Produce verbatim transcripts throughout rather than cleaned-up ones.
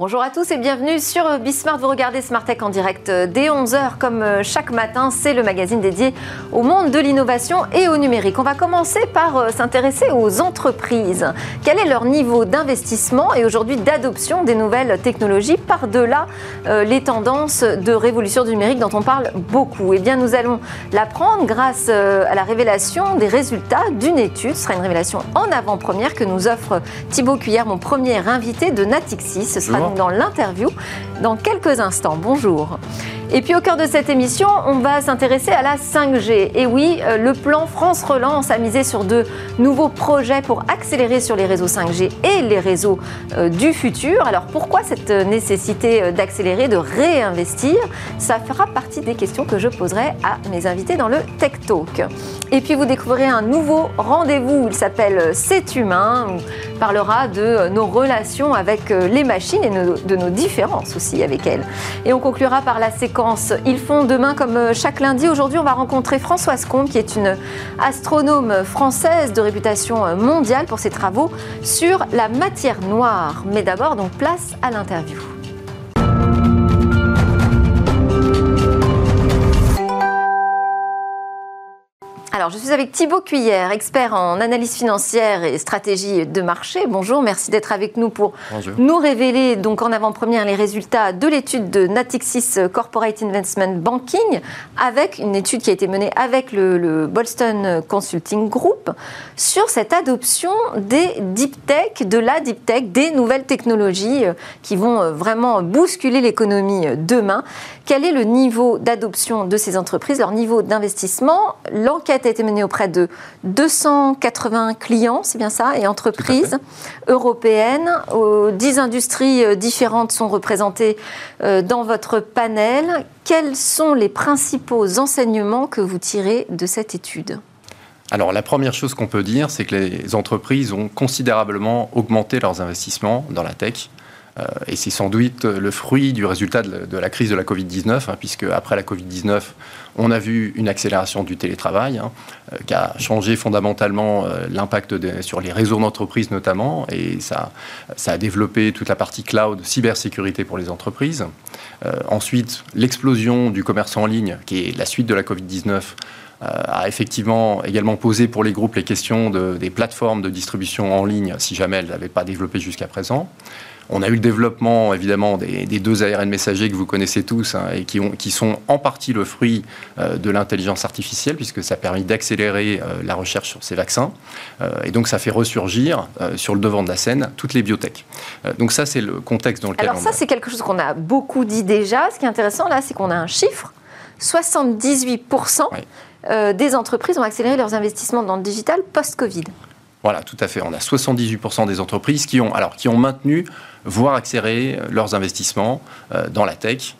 Bonjour à tous et bienvenue sur Bismart. Vous regardez SmartTech en direct dès onze heures comme chaque matin. C'est le magazine dédié au monde de l'innovation et au numérique. On va commencer par s'intéresser aux entreprises. Quel est leur niveau d'investissement et aujourd'hui d'adoption des nouvelles technologies par-delà les tendances de révolution du numérique dont on parle beaucoup? Eh bien, nous allons l'apprendre grâce à la révélation des résultats d'une étude. Ce sera une révélation en avant-première que nous offre Thibaut Cuillère, mon premier invité de Natixis. Ce sera dans l'interview dans quelques instants. Bonjour. Et puis au cœur de cette émission, on va s'intéresser à la cinq G. Et oui, le plan France Relance a misé sur de nouveaux projets pour accélérer sur les réseaux cinq G et les réseaux du futur. Alors pourquoi cette nécessité d'accélérer, de réinvestir? Ça fera partie des questions que je poserai à mes invités dans le Tech Talk. Et puis vous découvrirez un nouveau rendez-vous, il s'appelle C'est humain. On parlera de nos relations avec les machines et de nos différences aussi avec elles. Et on conclura par la séquence Ils font demain comme chaque lundi. Aujourd'hui, on va rencontrer Françoise Combes, qui est une astronome française de réputation mondiale pour ses travaux sur la matière noire. Mais d'abord, donc, place à l'interview. Alors, je suis avec Thibaut Cuillère, expert en analyse financière et stratégie de marché. Bonjour, merci d'être avec nous pour Bonjour. nous révéler donc en avant-première les résultats de l'étude de Natixis Corporate Investment Banking, avec une étude qui a été menée avec le, le Boston Consulting Group sur cette adoption des deep tech, de la deep tech, des nouvelles technologies qui vont vraiment bousculer l'économie demain. Quel est le niveau d'adoption de ces entreprises, leur niveau d'investissement? L'enquête a été menée auprès de deux cent quatre-vingts clients, c'est bien ça, et entreprises européennes. dix industries différentes sont représentées dans votre panel. Quels sont les principaux enseignements que vous tirez de cette étude ? Alors, la première chose qu'on peut dire, c'est que les entreprises ont considérablement augmenté leurs investissements dans la tech. Et c'est sans doute le fruit du résultat de la crise de la covid dix-neuf, hein, puisque après la covid dix-neuf, on a vu une accélération du télétravail hein, qui a changé fondamentalement euh, l'impact de, sur les réseaux d'entreprises notamment, et ça, ça a développé toute la partie cloud, cybersécurité pour les entreprises. Euh, ensuite, l'explosion du commerce en ligne, qui est la suite de la covid dix-neuf, a effectivement également posé pour les groupes les questions de, des plateformes de distribution en ligne, si jamais elles n'avaient pas développé jusqu'à présent. On a eu le développement, évidemment, des, des deux A R N messagers que vous connaissez tous hein, et qui, ont, qui sont en partie le fruit euh, de l'intelligence artificielle, puisque ça a permis d'accélérer euh, la recherche sur ces vaccins. Euh, et donc, ça fait ressurgir euh, sur le devant de la scène toutes les biotech. Euh, donc, ça, c'est le contexte dans lequel... Alors ça, on... c'est quelque chose qu'on a beaucoup dit déjà. Ce qui est intéressant, là, c'est qu'on a un chiffre, soixante-dix-huit pour cent oui. euh, des entreprises ont accéléré leurs investissements dans le digital post-Covid. Voilà, tout à fait. On a soixante-dix-huit pour cent des entreprises qui ont, alors, qui ont maintenu, voire accéléré leurs investissements dans la tech.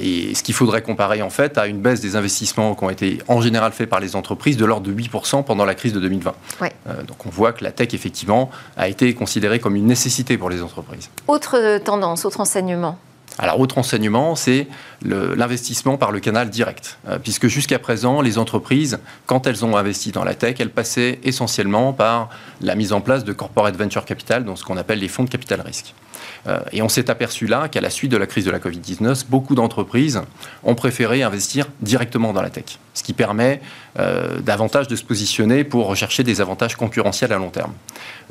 Et ce qu'il faudrait comparer en fait à une baisse des investissements qui ont été en général faits par les entreprises de l'ordre de huit pour cent pendant la crise de deux mille vingt. Ouais. Euh, donc on voit que la tech effectivement a été considérée comme une nécessité pour les entreprises. Autre tendance, autre enseignement ? Alors, autre enseignement, c'est le, l'investissement par le canal direct. Euh, puisque jusqu'à présent, les entreprises, quand elles ont investi dans la tech, elles passaient essentiellement par la mise en place de corporate venture capital, donc ce qu'on appelle les fonds de capital risque. Euh, et on s'est aperçu là qu'à la suite de la crise de la covid dix-neuf, beaucoup d'entreprises ont préféré investir directement dans la tech. Ce qui permet euh, davantage de se positionner pour rechercher des avantages concurrentiels à long terme.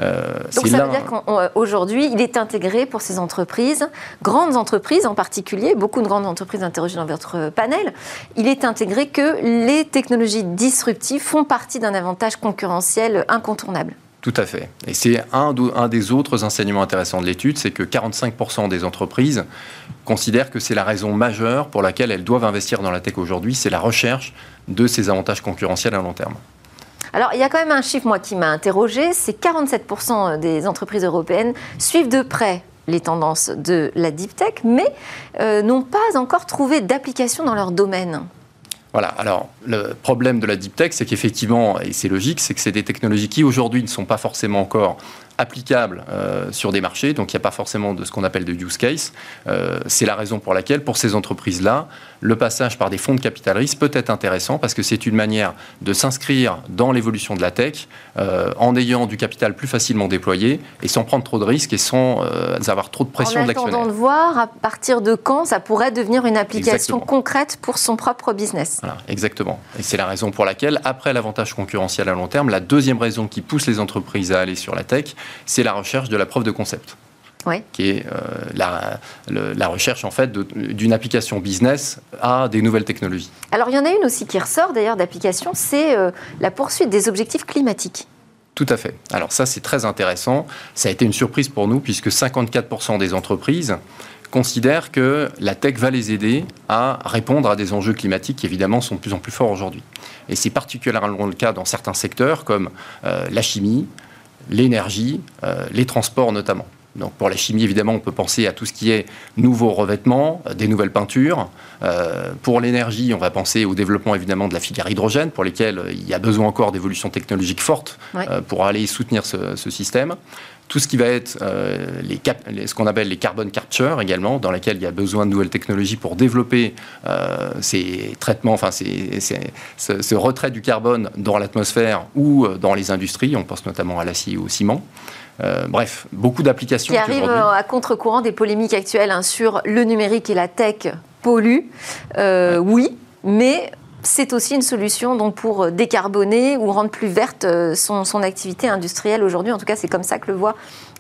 Euh, donc, ça là... veut dire qu'aujourd'hui, il est intégré pour ces entreprises, grandes entreprises, en particulier, beaucoup de grandes entreprises interrogées dans votre panel, il est intégré que les technologies disruptives font partie d'un avantage concurrentiel incontournable. Tout à fait. Et c'est un, un des autres enseignements intéressants de l'étude, c'est que quarante-cinq pour cent des entreprises considèrent que c'est la raison majeure pour laquelle elles doivent investir dans la tech aujourd'hui, c'est la recherche de ces avantages concurrentiels à long terme. Alors, il y a quand même un chiffre, moi, qui m'a interrogée, c'est quarante-sept pour cent des entreprises européennes suivent de près les tendances de la deep tech, mais euh, n'ont pas encore trouvé d'application dans leur domaine. Voilà, alors le problème de la deep tech, c'est qu'effectivement, et c'est logique, c'est que c'est des technologies qui aujourd'hui ne sont pas forcément encore applicable euh, sur des marchés, donc il n'y a pas forcément de ce qu'on appelle de use case. Euh, c'est la raison pour laquelle, pour ces entreprises-là, le passage par des fonds de capital risque peut être intéressant, parce que c'est une manière de s'inscrire dans l'évolution de la tech euh, en ayant du capital plus facilement déployé et sans prendre trop de risques et sans euh, avoir trop de pression de l'actionnaire. En attendant de voir à partir de quand ça pourrait devenir une application exactement. Concrète pour son propre business. Voilà, exactement. Et c'est la raison pour laquelle, après l'avantage concurrentiel à long terme, la deuxième raison qui pousse les entreprises à aller sur la tech, c'est la recherche de la preuve de concept. Oui. Qui est euh, la, le, la recherche en fait de, d'une application business à des nouvelles technologies. Alors il y en a une aussi qui ressort d'ailleurs d'application, c'est euh, la poursuite des objectifs climatiques. Tout à fait. Alors ça c'est très intéressant. Ça a été une surprise pour nous puisque cinquante-quatre pour cent des entreprises considèrent que la tech va les aider à répondre à des enjeux climatiques qui, évidemment, sont de plus en plus forts aujourd'hui. Et c'est particulièrement le cas dans certains secteurs comme euh, la chimie, l'énergie, euh, les transports notamment. Donc pour la chimie, évidemment, on peut penser à tout ce qui est nouveaux revêtements, des nouvelles peintures. Euh, pour l'énergie, on va penser au développement, évidemment, de la filière hydrogène, pour lesquelles il y a besoin encore d'évolutions technologiques fortes ouais. euh, pour aller soutenir ce, ce système. Tout ce qui va être euh, les cap- les, ce qu'on appelle les carbon capture également, dans lesquels il y a besoin de nouvelles technologies pour développer euh, ces traitements, enfin ces, ces, ce, ce retrait du carbone dans l'atmosphère ou dans les industries. On pense notamment à l'acier ou au ciment. Euh, bref, beaucoup d'applications qui arrivent à contre-courant des polémiques actuelles hein, sur le numérique et la tech polluent. Euh, ouais. Oui, mais c'est aussi une solution donc, pour décarboner ou rendre plus verte son, son activité industrielle aujourd'hui. En tout cas, c'est comme ça que le voient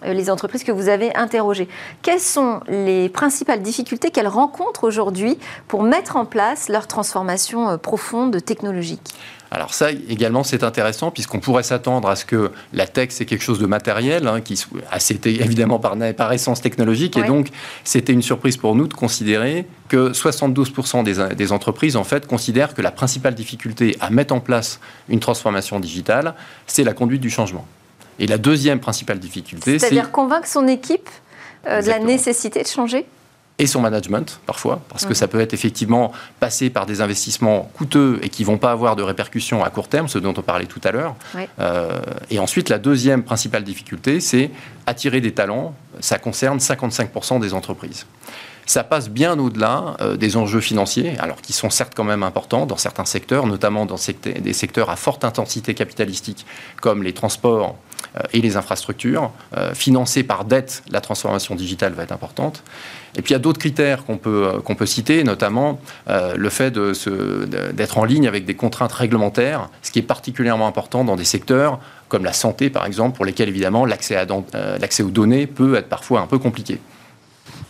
les entreprises que vous avez interrogées. Quelles sont les principales difficultés qu'elles rencontrent aujourd'hui pour mettre en place leur transformation profonde technologique ? Alors ça, également, c'est intéressant, puisqu'on pourrait s'attendre à ce que la tech, c'est quelque chose de matériel, hein, qui c'était évidemment par, par essence technologique, ouais. et donc c'était une surprise pour nous de considérer que soixante-douze pour cent des, des entreprises, en fait, considèrent que la principale difficulté à mettre en place une transformation digitale, c'est la conduite du changement. Et la deuxième principale difficulté, c'est... C'est-à-dire convaincre son équipe euh, de la nécessité de changer ? Et son management, parfois, parce que ça peut être effectivement passé par des investissements coûteux et qui ne vont pas avoir de répercussions à court terme, ce dont on parlait tout à l'heure. Oui. Euh, et ensuite, la deuxième principale difficulté, c'est attirer des talents. Ça concerne cinquante-cinq pour cent des entreprises. Ça passe bien au-delà euh, des enjeux financiers, alors qui sont certes quand même importants dans certains secteurs, notamment dans des secteurs à forte intensité capitalistique, comme les transports euh, et les infrastructures. Euh, financés par dette, la transformation digitale va être importante. Et puis il y a d'autres critères qu'on peut, euh, qu'on peut citer, notamment euh, le fait de se, de, d'être en ligne avec des contraintes réglementaires, ce qui est particulièrement important dans des secteurs comme la santé, par exemple, pour lesquels, évidemment, l'accès, à, euh, l'accès aux données peut être parfois un peu compliqué.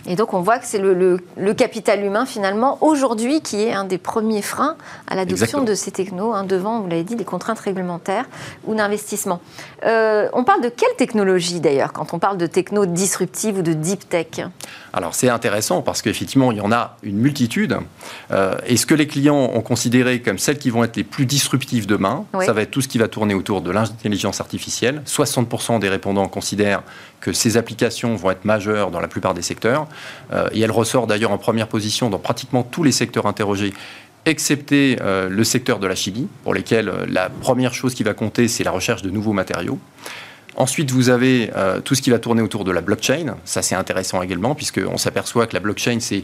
Et donc, on voit que c'est le, le, le capital humain, finalement, aujourd'hui, qui est un des premiers freins à l'adoption Exactement. De ces technos, hein, devant, vous l'avez dit, des contraintes réglementaires ou d'investissement. Euh, on parle de quelle technologie, d'ailleurs, quand on parle de techno disruptive ou de deep tech ? Alors, c'est intéressant parce qu'effectivement, il y en a une multitude. Euh, et ce que les clients ont considéré comme celles qui vont être les plus disruptives demain, oui. ça va être tout ce qui va tourner autour de l'intelligence artificielle. soixante pour cent des répondants considèrent que ces applications vont être majeures dans la plupart des secteurs. Euh, et elle ressort d'ailleurs en première position dans pratiquement tous les secteurs interrogés, excepté euh, le secteur de la chimie, pour lesquels euh, la première chose qui va compter, c'est la recherche de nouveaux matériaux. Ensuite, vous avez euh, tout ce qui va tourner autour de la blockchain. Ça, c'est intéressant également, puisqu'on s'aperçoit que la blockchain, c'est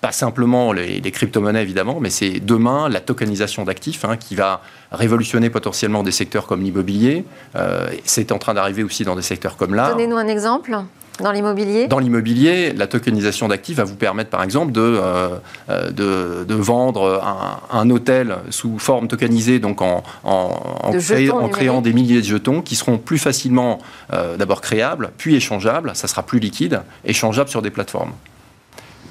pas simplement les, les crypto-monnaies, évidemment, mais c'est demain la tokenisation d'actifs hein, qui va révolutionner potentiellement des secteurs comme l'immobilier. Euh, c'est en train d'arriver aussi dans des secteurs comme l'art. Donnez-nous un exemple. Dans l'immobilier ? Dans l'immobilier, la tokenisation d'actifs va vous permettre, par exemple, de, euh, de, de vendre un, un hôtel sous forme tokenisée, donc en, en, en, créé, en créant des milliers de jetons qui seront plus facilement euh, d'abord créables, puis échangeables, ça sera plus liquide, échangeables sur des plateformes.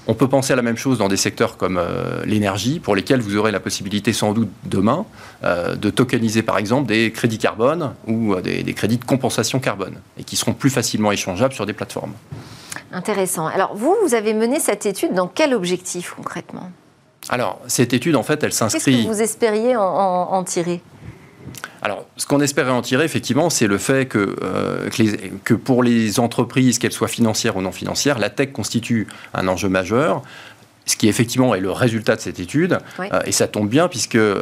On peut penser à la même chose dans des secteurs comme euh, l'énergie, pour lesquels vous aurez la possibilité sans doute demain euh, de tokeniser par exemple des crédits carbone ou euh, des, des crédits de compensation carbone et qui seront plus facilement échangeables sur des plateformes. Intéressant. Alors vous, vous avez mené cette étude dans quel objectif concrètement ? Alors cette étude en fait elle s'inscrit... Qu'est-ce que vous espériez en, en, en tirer ? Alors, ce qu'on espérait en tirer, effectivement, c'est le fait que, euh, que, les, que pour les entreprises, qu'elles soient financières ou non financières, la tech constitue un enjeu majeur. ce qui effectivement est le résultat de cette étude, oui. euh, et ça tombe bien puisque euh,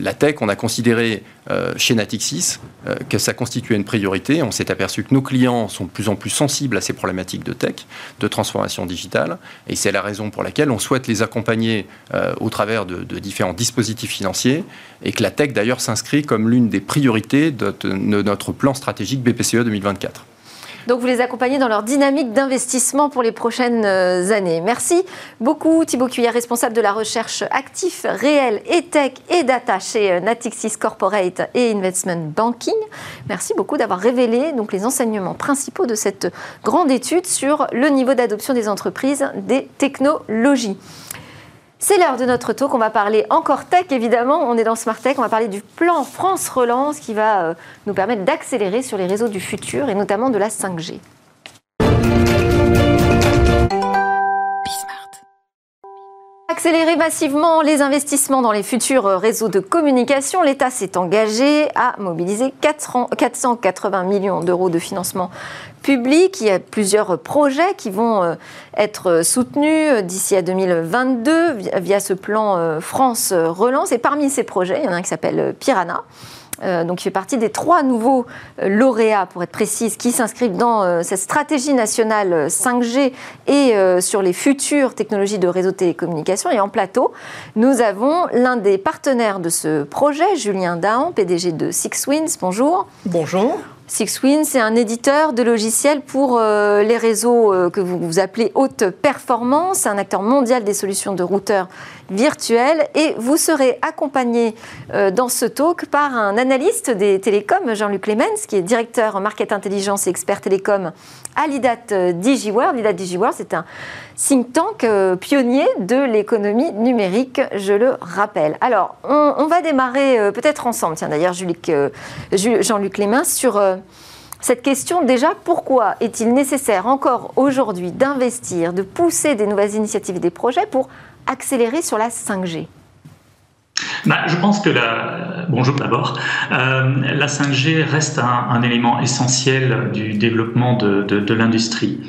la tech, on a considéré euh, chez Natixis euh, que ça constituait une priorité. On s'est aperçu que nos clients sont de plus en plus sensibles à ces problématiques de tech, de transformation digitale, et c'est la raison pour laquelle on souhaite les accompagner euh, au travers de, de différents dispositifs financiers, et que la tech d'ailleurs s'inscrit comme l'une des priorités de, de notre plan stratégique B P C E deux mille vingt-quatre. Donc vous les accompagnez dans leur dynamique d'investissement pour les prochaines années. Merci beaucoup Thibaut Cuillère, responsable de la recherche actif, réel et tech et data chez Natixis Corporate et Investment Banking. Merci beaucoup d'avoir révélé donc, les enseignements principaux de cette grande étude sur le niveau d'adoption des entreprises des technologies. C'est l'heure de notre talk, on va parler encore tech évidemment, on est dans SmartTech, on va parler du plan France Relance qui va nous permettre d'accélérer sur les réseaux du futur et notamment de la cinq G. Accélérer massivement les investissements dans les futurs réseaux de communication, l'État s'est engagé à mobiliser quatre cent quatre-vingts millions d'euros de financement public. Il y a plusieurs projets qui vont être soutenus d'ici à deux mille vingt-deux via ce plan France Relance. Et parmi ces projets, il y en a un qui s'appelle Piranha. Donc, il fait partie des trois nouveaux lauréats, pour être précise, qui s'inscrivent dans cette stratégie nationale cinq G et sur les futures technologies de réseau de télécommunications. Et en plateau, nous avons l'un des partenaires de ce projet, Julien Daon, P D G de Six Winds. Bonjour. Bonjour. Six Winds, c'est un éditeur de logiciels pour euh, les réseaux euh, que vous, vous appelez haute performance, un acteur mondial des solutions de routeurs virtuels. Et vous serez accompagné euh, dans ce talk par un analyste des télécoms, Jean-Luc Lémens, qui est directeur Market Intelligence et expert télécom à l'I D A T DigiWorld. L'I D A T DigiWorld, c'est un think tank euh, pionnier de l'économie numérique, je le rappelle. Alors, on, on va démarrer euh, peut-être ensemble, tiens d'ailleurs, euh, Jean-Luc Lémens, sur... Euh, Cette question, déjà, pourquoi est-il nécessaire encore aujourd'hui d'investir, de pousser des nouvelles initiatives et des projets pour accélérer sur la cinq G ? Bah, je pense que la... Bonjour d'abord. Euh, la cinq G reste un, un élément essentiel du développement de, de, de l'industrie.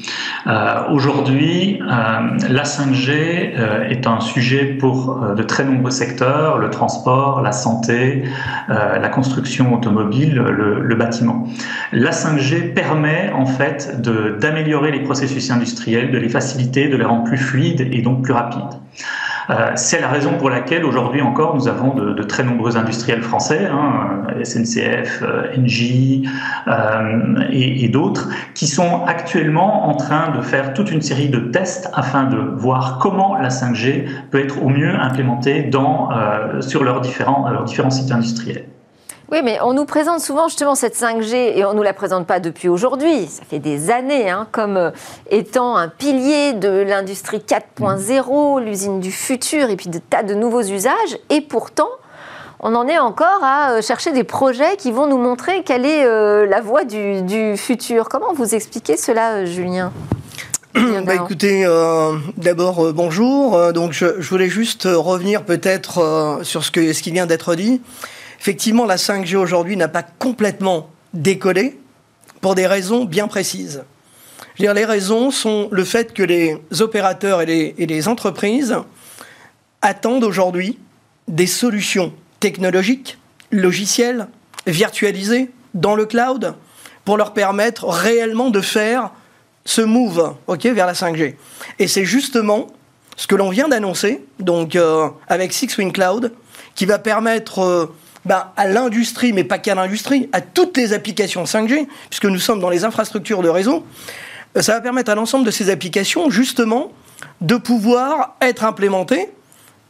Euh, aujourd'hui, euh, la cinq G euh, est un sujet pour euh, de très nombreux secteurs, le transport, la santé, euh, la construction automobile, le, le bâtiment. La cinq G permet en fait de, d'améliorer les processus industriels, de les faciliter, de les rendre plus fluides et donc plus rapides. Euh, c'est la raison pour laquelle aujourd'hui encore nous avons de, de très nombreux industriels français, hein, S N C F, euh, Engie euh, et, et d'autres, qui sont actuellement en train de faire toute une série de tests afin de voir comment la cinq G peut être au mieux implémentée dans, euh, sur leurs différents, leurs différents sites industriels. Oui, mais on nous présente souvent justement cette cinq G, et on ne nous la présente pas depuis aujourd'hui, ça fait des années, hein, comme étant un pilier de l'industrie quatre point zéro, l'usine du futur, et puis de tas de nouveaux usages. Et pourtant, on en est encore à chercher des projets qui vont nous montrer quelle est euh, la voie du, du futur. Comment vous expliquez cela, Julien ? Bah écoutez, euh, d'abord euh, bonjour. Donc, je, je voulais juste revenir peut-être euh, sur ce, que, ce qui vient d'être dit. Effectivement, la cinq G aujourd'hui n'a pas complètement décollé pour des raisons bien précises. Je veux dire, les raisons sont le fait que les opérateurs et les, et les entreprises attendent aujourd'hui des solutions technologiques, logicielles, virtualisées, dans le cloud, pour leur permettre réellement de faire ce move, okay, vers la cinq G. Et c'est justement ce que l'on vient d'annoncer, donc euh, avec Six Winds Cloud, qui va permettre... Euh, Ben, à l'industrie, mais pas qu'à l'industrie, à toutes les applications cinq G, puisque nous sommes dans les infrastructures de réseau, ça va permettre à l'ensemble de ces applications, justement, de pouvoir être implémentées.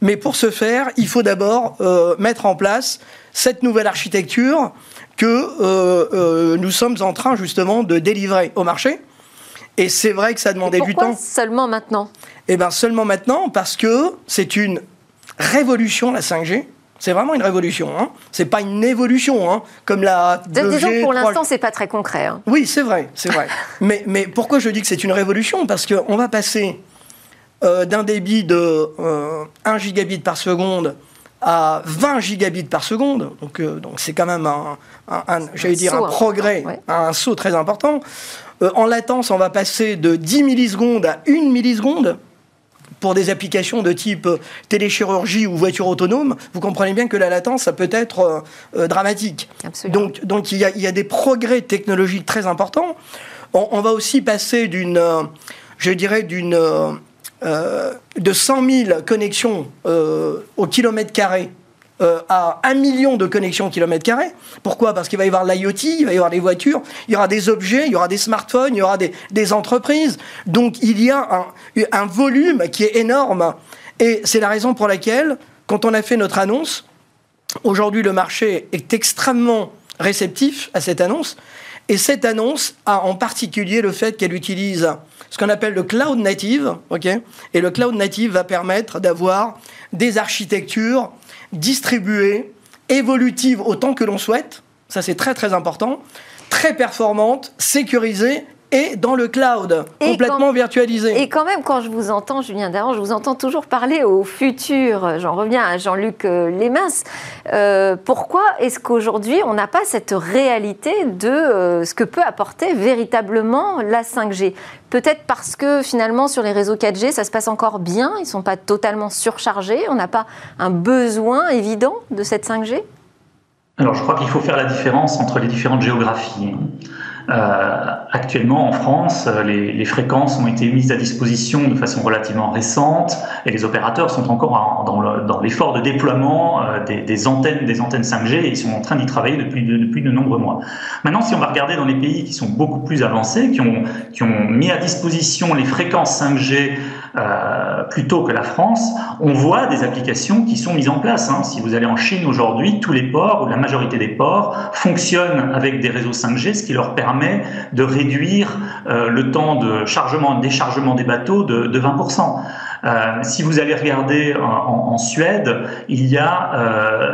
Mais pour ce faire, il faut d'abord euh, mettre en place cette nouvelle architecture que euh, euh, nous sommes en train, justement, de délivrer au marché. Et c'est vrai que ça demandait du temps. Pourquoi seulement maintenant ? Eh bien, seulement maintenant, parce que c'est une révolution, la cinq G. C'est vraiment une révolution, hein. C'est pas une évolution, hein, comme la deux G. Disons pour l'instant, c'est pas très concret, hein. Oui, c'est vrai, c'est vrai. mais, mais pourquoi je dis que c'est une révolution ? Parce qu'on va passer euh, d'un débit de euh, un gigabit par seconde à vingt gigabits par seconde. Donc, euh, donc c'est quand même un, un, un, j'allais dire un progrès, ouais. un saut très important. Euh, en latence, on va passer de dix millisecondes à une milliseconde. pour des applications de type téléchirurgie ou voiture autonome, vous comprenez bien que la latence, ça peut être euh, dramatique. Absolument. Donc, donc il y a, il y a des progrès technologiques très importants. On, on va aussi passer d'une, euh, je dirais, d'une, euh, de cent mille connexions euh, au kilomètre carré Euh, à un million de connexions kilomètre carré. Pourquoi ? Parce qu'il va y avoir l'IoT, il va y avoir des voitures, il y aura des objets, il y aura des smartphones, il y aura des, des entreprises. Donc il y a un, un volume qui est énorme. Et c'est la raison pour laquelle, quand on a fait notre annonce, aujourd'hui le marché est extrêmement réceptif à cette annonce. Et cette annonce a en particulier le fait qu'elle utilise ce qu'on appelle le cloud native. Okay ? Et le cloud native va permettre d'avoir des architectures distribuées, évolutives autant que l'on souhaite, ça c'est très très important, très performantes, sécurisées et dans le cloud, et complètement quand, virtualisées. Et quand même, quand je vous entends, Julien Daon, je vous entends toujours parler au futur. J'en reviens à Jean-Luc Lémens. Euh, pourquoi est-ce qu'aujourd'hui, on n'a pas cette réalité de euh, ce que peut apporter véritablement la cinq G ? Peut-être parce que finalement sur les réseaux quatre G ça se passe encore bien, ils ne sont pas totalement surchargés, on n'a pas un besoin évident de cette cinq G ? Alors je crois qu'il faut faire la différence entre les différentes géographies. Euh, actuellement en France, les, les fréquences ont été mises à disposition de façon relativement récente et les opérateurs sont encore en, dans, le, dans l'effort de déploiement euh, des, des, antennes, des antennes cinq G et ils sont en train d'y travailler depuis de, depuis de nombreux mois. Maintenant, si on va regarder dans les pays qui sont beaucoup plus avancés, qui ont, qui ont mis à disposition les fréquences cinq G euh, plutôt que la France, on voit des applications qui sont mises en place. Hein. Si vous allez en Chine aujourd'hui, tous les ports ou la majorité des ports fonctionnent avec des réseaux cinq G, ce qui leur permet de réduire euh, le temps de chargement et déchargement des bateaux de, de vingt pour cent. Euh, si vous allez regarder en, en Suède, il y a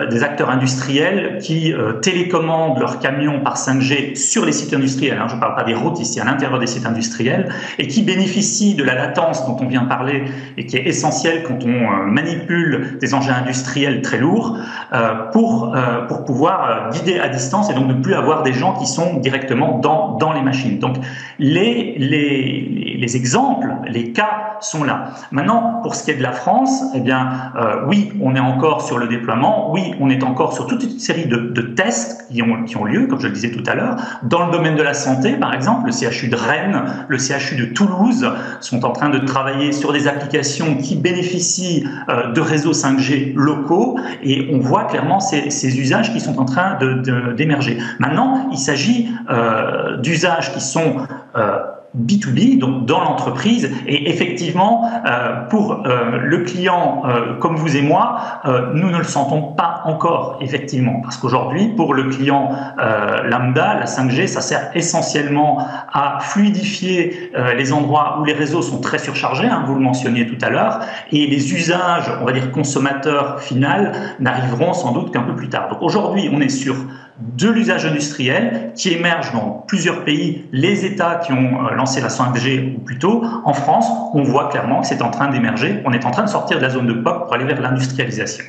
euh, des acteurs industriels qui euh, télécommandent leurs camions par cinq G sur les sites industriels, hein, je ne parle pas des routes ici, à l'intérieur des sites industriels, et qui bénéficient de la latence dont on vient parler et qui est essentielle quand on euh, manipule des engins industriels très lourds euh, pour, euh, pour pouvoir euh, guider à distance et donc ne plus avoir des gens qui sont directement dans, dans les machines. Donc les, les, les exemples, les cas sont là. Maintenant, pour ce qui est de la France, eh bien, euh, oui, on est encore sur le déploiement, oui, on est encore sur toute une série de, de tests qui ont, qui ont lieu, comme je le disais tout à l'heure. Dans le domaine de la santé, par exemple, le C H U de Rennes, le C H U de Toulouse sont en train de travailler sur des applications qui bénéficient euh, de réseaux cinq G locaux et on voit clairement ces, ces usages qui sont en train de, de, d'émerger. Maintenant, il s'agit euh, d'usages qui sont euh, B deux B, donc dans l'entreprise, et effectivement, euh, pour euh, le client euh, comme vous et moi, euh, nous ne le sentons pas encore, effectivement, parce qu'aujourd'hui, pour le client euh, lambda, la cinq G, ça sert essentiellement à fluidifier euh, les endroits où les réseaux sont très surchargés, hein, vous le mentionniez tout à l'heure, et les usages, on va dire consommateurs final, n'arriveront sans doute qu'un peu plus tard. Donc aujourd'hui, on est sur de l'usage industriel qui émerge dans plusieurs pays, les États qui ont euh, lancé la cinq G ou plus tôt. En France, on voit clairement que c'est en train d'émerger. On est en train de sortir de la zone de P O C pour aller vers l'industrialisation.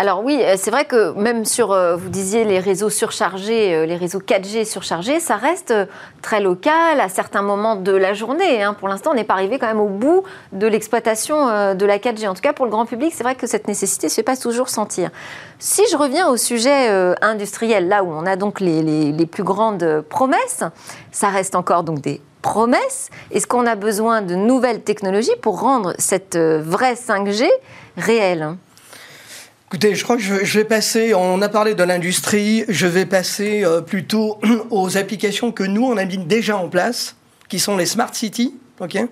Alors oui, c'est vrai que même sur, vous disiez, les réseaux surchargés, les réseaux quatre G surchargés, ça reste très local à certains moments de la journée. Pour l'instant, on n'est pas arrivé quand même au bout de l'exploitation de la quatre G. En tout cas, pour le grand public, c'est vrai que cette nécessité ne se fait pas toujours sentir. Si je reviens au sujet industriel, là où on a donc les, les, les plus grandes promesses, ça reste encore donc des promesses. Est-ce qu'on a besoin de nouvelles technologies pour rendre cette vraie cinq G réelle ? Écoutez, je crois que je vais passer, on a parlé de l'industrie, je vais passer plutôt aux applications que nous, on a mis déjà en place, qui sont les Smart Cities, okay,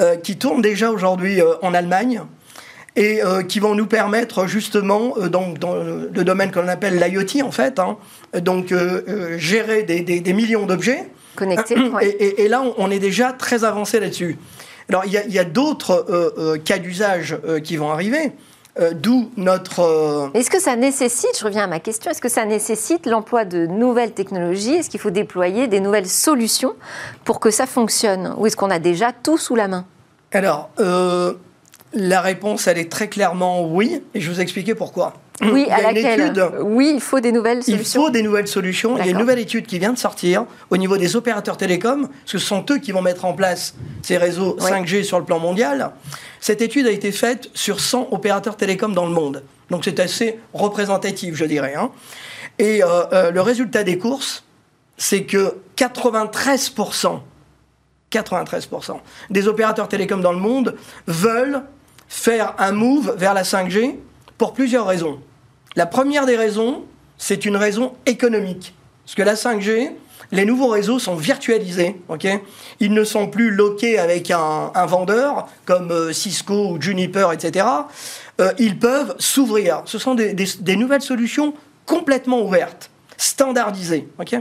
euh, qui tournent déjà aujourd'hui en Allemagne et euh, qui vont nous permettre justement, euh, donc, dans le domaine qu'on appelle l'IoT en fait, hein, donc euh, euh, gérer des, des, des millions d'objets. Connectés, ouais. et, et, et là, on est déjà très avancé là-dessus. Alors, il y a, y a d'autres euh, euh, cas d'usage euh, qui vont arriver. Euh, d'où notre... Euh... Est-ce que ça nécessite, je reviens à ma question, est-ce que ça nécessite l'emploi de nouvelles technologies ? Est-ce qu'il faut déployer des nouvelles solutions pour que ça fonctionne ? Ou est-ce qu'on a déjà tout sous la main ? Alors, euh, La réponse, elle est très clairement oui, et je vais vous expliquer pourquoi. Oui, à laquelle ? Oui, il faut des nouvelles solutions. Il faut des nouvelles solutions. Il y a une nouvelle étude qui vient de sortir au niveau des opérateurs télécoms, parce que ce sont eux qui vont mettre en place ces réseaux oui. cinq G sur le plan mondial. Cette étude a été faite sur cent opérateurs télécoms dans le monde. Donc c'est assez représentatif, je dirais. Hein. Et euh, euh, le résultat des courses, c'est que quatre-vingt-treize pour cent des opérateurs télécoms dans le monde veulent faire un move vers la cinq G pour plusieurs raisons. La première des raisons, c'est une raison économique. Parce que la cinq G, les nouveaux réseaux sont virtualisés. Okay, ils ne sont plus loqués avec un, un vendeur, comme euh, Cisco ou Juniper, et cetera. Euh, ils peuvent s'ouvrir. Ce sont des, des, des nouvelles solutions complètement ouvertes, standardisées. Okay.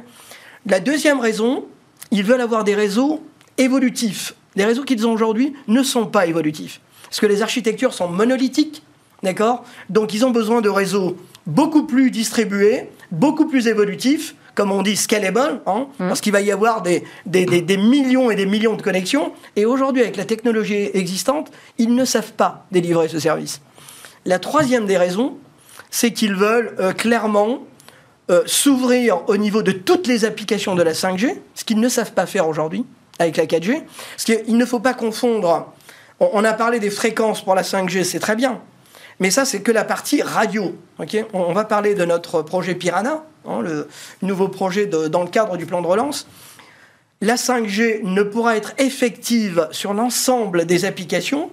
La deuxième raison, ils veulent avoir des réseaux évolutifs. Les réseaux qu'ils ont aujourd'hui ne sont pas évolutifs. Parce que les architectures sont monolithiques, d'accord ? Donc ils ont besoin de réseaux beaucoup plus distribués, beaucoup plus évolutifs, comme on dit scalable, hein, mmh. parce qu'il va y avoir des, des, des, des millions et des millions de connexions. Et aujourd'hui, avec la technologie existante, ils ne savent pas délivrer ce service. La troisième des raisons, c'est qu'ils veulent euh, clairement euh, s'ouvrir au niveau de toutes les applications de la cinq G, ce qu'ils ne savent pas faire aujourd'hui avec la quatre G. Parce qu'il ne faut pas confondre... On a parlé des fréquences pour la cinq G, c'est très bien. Mais ça, c'est que la partie radio. Okay, on va parler de notre projet Piranha, hein, le nouveau projet de, dans le cadre du plan de relance. La cinq G ne pourra être effective sur l'ensemble des applications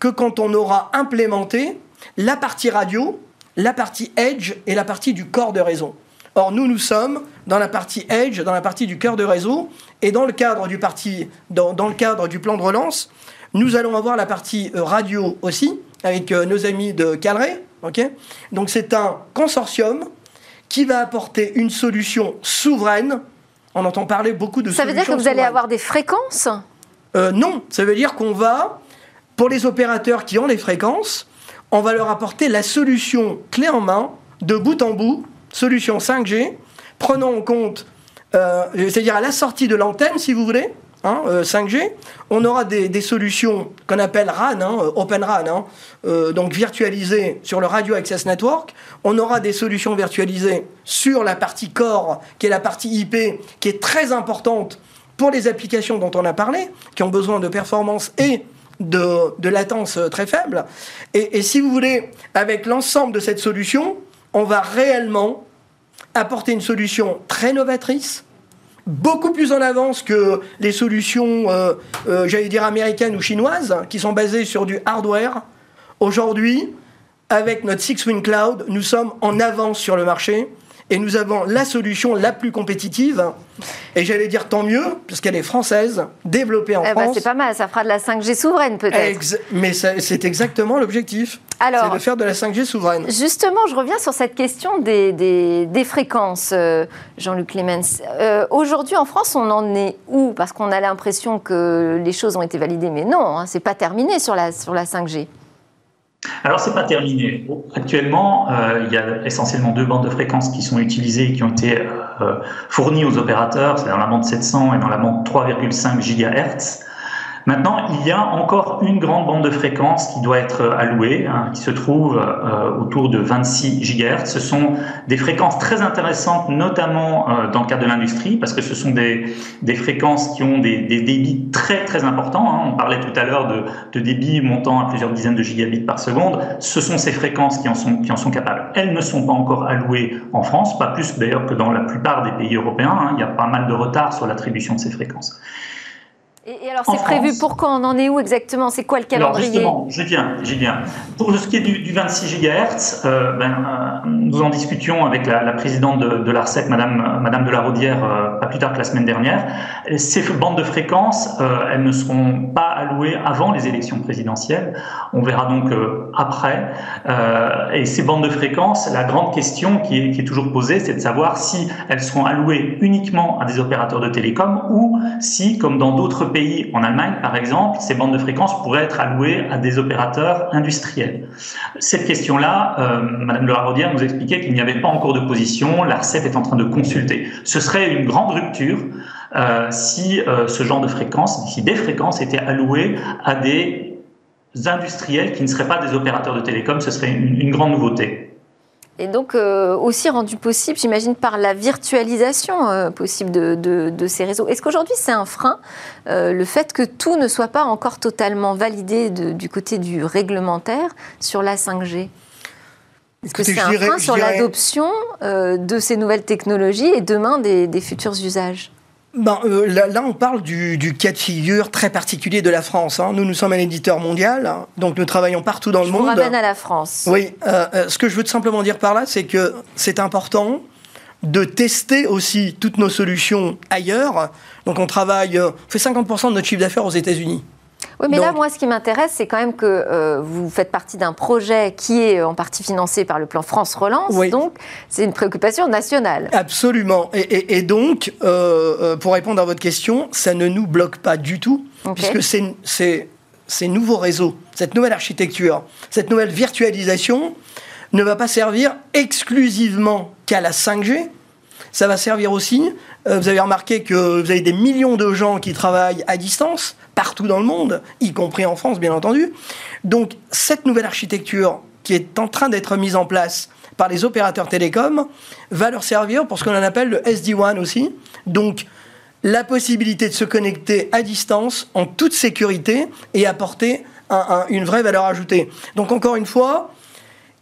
que quand on aura implémenté la partie radio, la partie edge et la partie du corps de réseau. Or, nous, nous sommes dans la partie edge, dans la partie du cœur de réseau, et dans le cadre du, parti, dans, dans le cadre du plan de relance, nous allons avoir la partie radio aussi, avec nos amis de Kalray. Okay, donc c'est un consortium qui va apporter une solution souveraine. On entend parler beaucoup de ça solutions. Ça veut dire que vous souveraines. Allez avoir des fréquences euh, Non, ça veut dire qu'on va, pour les opérateurs qui ont les fréquences, on va leur apporter la solution clé en main, de bout en bout, solution cinq G, prenant en compte, euh, c'est-à-dire à la sortie de l'antenne, si vous voulez, Hein, euh, cinq G, on aura des, des solutions qu'on appelle RAN, hein, Open RAN, hein, euh, donc virtualisées sur le Radio Access Network. On aura des solutions virtualisées sur la partie core, qui est la partie I P, qui est très importante pour les applications dont on a parlé, qui ont besoin de performance et de, de latence très faible. Et, et si vous voulez, avec l'ensemble de cette solution, on va réellement apporter une solution très novatrice, beaucoup plus en avance que les solutions, euh, euh, j'allais dire américaines ou chinoises, qui sont basées sur du hardware. Aujourd'hui, avec notre Six Winds Cloud, nous sommes en avance sur le marché et nous avons la solution la plus compétitive. Et j'allais dire tant mieux, parce qu'elle est française, développée en eh France. Bah c'est pas mal, ça fera de la cinq G souveraine peut-être. Ex- mais ça, c'est exactement l'objectif, Alors, c'est de faire de la cinq G souveraine. Justement, je reviens sur cette question des, des, des fréquences, euh, Jean-Luc Lémens. Euh, aujourd'hui en France, on en est où ? Parce qu'on a l'impression que les choses ont été validées, mais non, hein, c'est pas terminé sur la, sur la cinq G. Alors, ce n'est pas terminé. Actuellement, euh, il y a essentiellement deux bandes de fréquences qui sont utilisées et qui ont été euh, fournies aux opérateurs. C'est dans la bande sept cents et dans la bande trois virgule cinq gigahertz. Maintenant, il y a encore une grande bande de fréquences qui doit être allouée, hein, qui se trouve euh, autour de vingt-six gigahertz. Ce sont des fréquences très intéressantes, notamment euh, dans le cadre de l'industrie, parce que ce sont des, des fréquences qui ont des, des débits très très importants. Hein. On parlait tout à l'heure de, de débits montant à plusieurs dizaines de gigabits par seconde. Ce sont ces fréquences qui en sont, qui en sont capables. Elles ne sont pas encore allouées en France, pas plus d'ailleurs que dans la plupart des pays européens. Hein. Il y a pas mal de retard sur l'attribution de ces fréquences. Et alors, c'est en prévu France, pour quand? On en est où exactement? C'est quoi le calendrier? Alors justement, j'y viens, j'y viens. Pour ce qui est du, du vingt-six gigahertz, euh, ben, euh, nous en discutions avec la, la présidente de, de l'ARCEP, Madame, Madame de la Rodière, euh, pas plus tard que la semaine dernière. Et ces bandes de fréquences, euh, elles ne seront pas allouées avant les élections présidentielles. On verra donc euh, après. Euh, et ces bandes de fréquences, la grande question qui est, qui est toujours posée, c'est de savoir si elles seront allouées uniquement à des opérateurs de télécom ou si, comme dans d'autres pays, en Allemagne par exemple, ces bandes de fréquences pourraient être allouées à des opérateurs industriels. Cette question-là, euh, Madame Laura Rodière nous expliquait qu'il n'y avait pas encore de position, l'ARCEP est en train de consulter. Ce serait une grande rupture euh, si euh, ce genre de fréquences, si des fréquences étaient allouées à des industriels qui ne seraient pas des opérateurs de télécom. Ce serait une, une grande nouveauté. Et donc euh, aussi rendu possible, j'imagine, par la virtualisation euh, possible de, de, de ces réseaux. Est-ce qu'aujourd'hui, c'est un frein, euh, le fait que tout ne soit pas encore totalement validé de, du côté du réglementaire sur la cinq G ? Est-ce que c'est un frein sur l'adoption euh, de ces nouvelles technologies et demain des, des futurs usages ? Ben, euh, là, là, on parle du, du cas de figure très particulier de la France. Hein. Nous, nous sommes un éditeur mondial, hein, donc nous travaillons partout dans je le monde. Je vous ramène à la France. Oui. Euh, euh, ce que je veux simplement dire par là, c'est que c'est important de tester aussi toutes nos solutions ailleurs. Donc, on travaille, on fait cinquante pour cent de notre chiffre d'affaires aux États-Unis. Oui, mais donc, là, moi, ce qui m'intéresse, c'est quand même que euh, vous faites partie d'un projet qui est en partie financé par le plan France Relance, oui. Donc c'est une préoccupation nationale. Absolument. Et, et, et donc, euh, pour répondre à votre question, ça ne nous bloque pas du tout, okay. Puisque c'est, c'est, ces nouveaux réseaux, cette nouvelle architecture, cette nouvelle virtualisation ne va pas servir exclusivement qu'à la cinq G. Ça va servir aussi, euh, vous avez remarqué que vous avez des millions de gens qui travaillent à distance, partout dans le monde, y compris en France, bien entendu. Donc, cette nouvelle architecture qui est en train d'être mise en place par les opérateurs télécoms va leur servir pour ce qu'on appelle le S D WAN aussi. Donc, la possibilité de se connecter à distance en toute sécurité et apporter un, un, une vraie valeur ajoutée. Donc, encore une fois...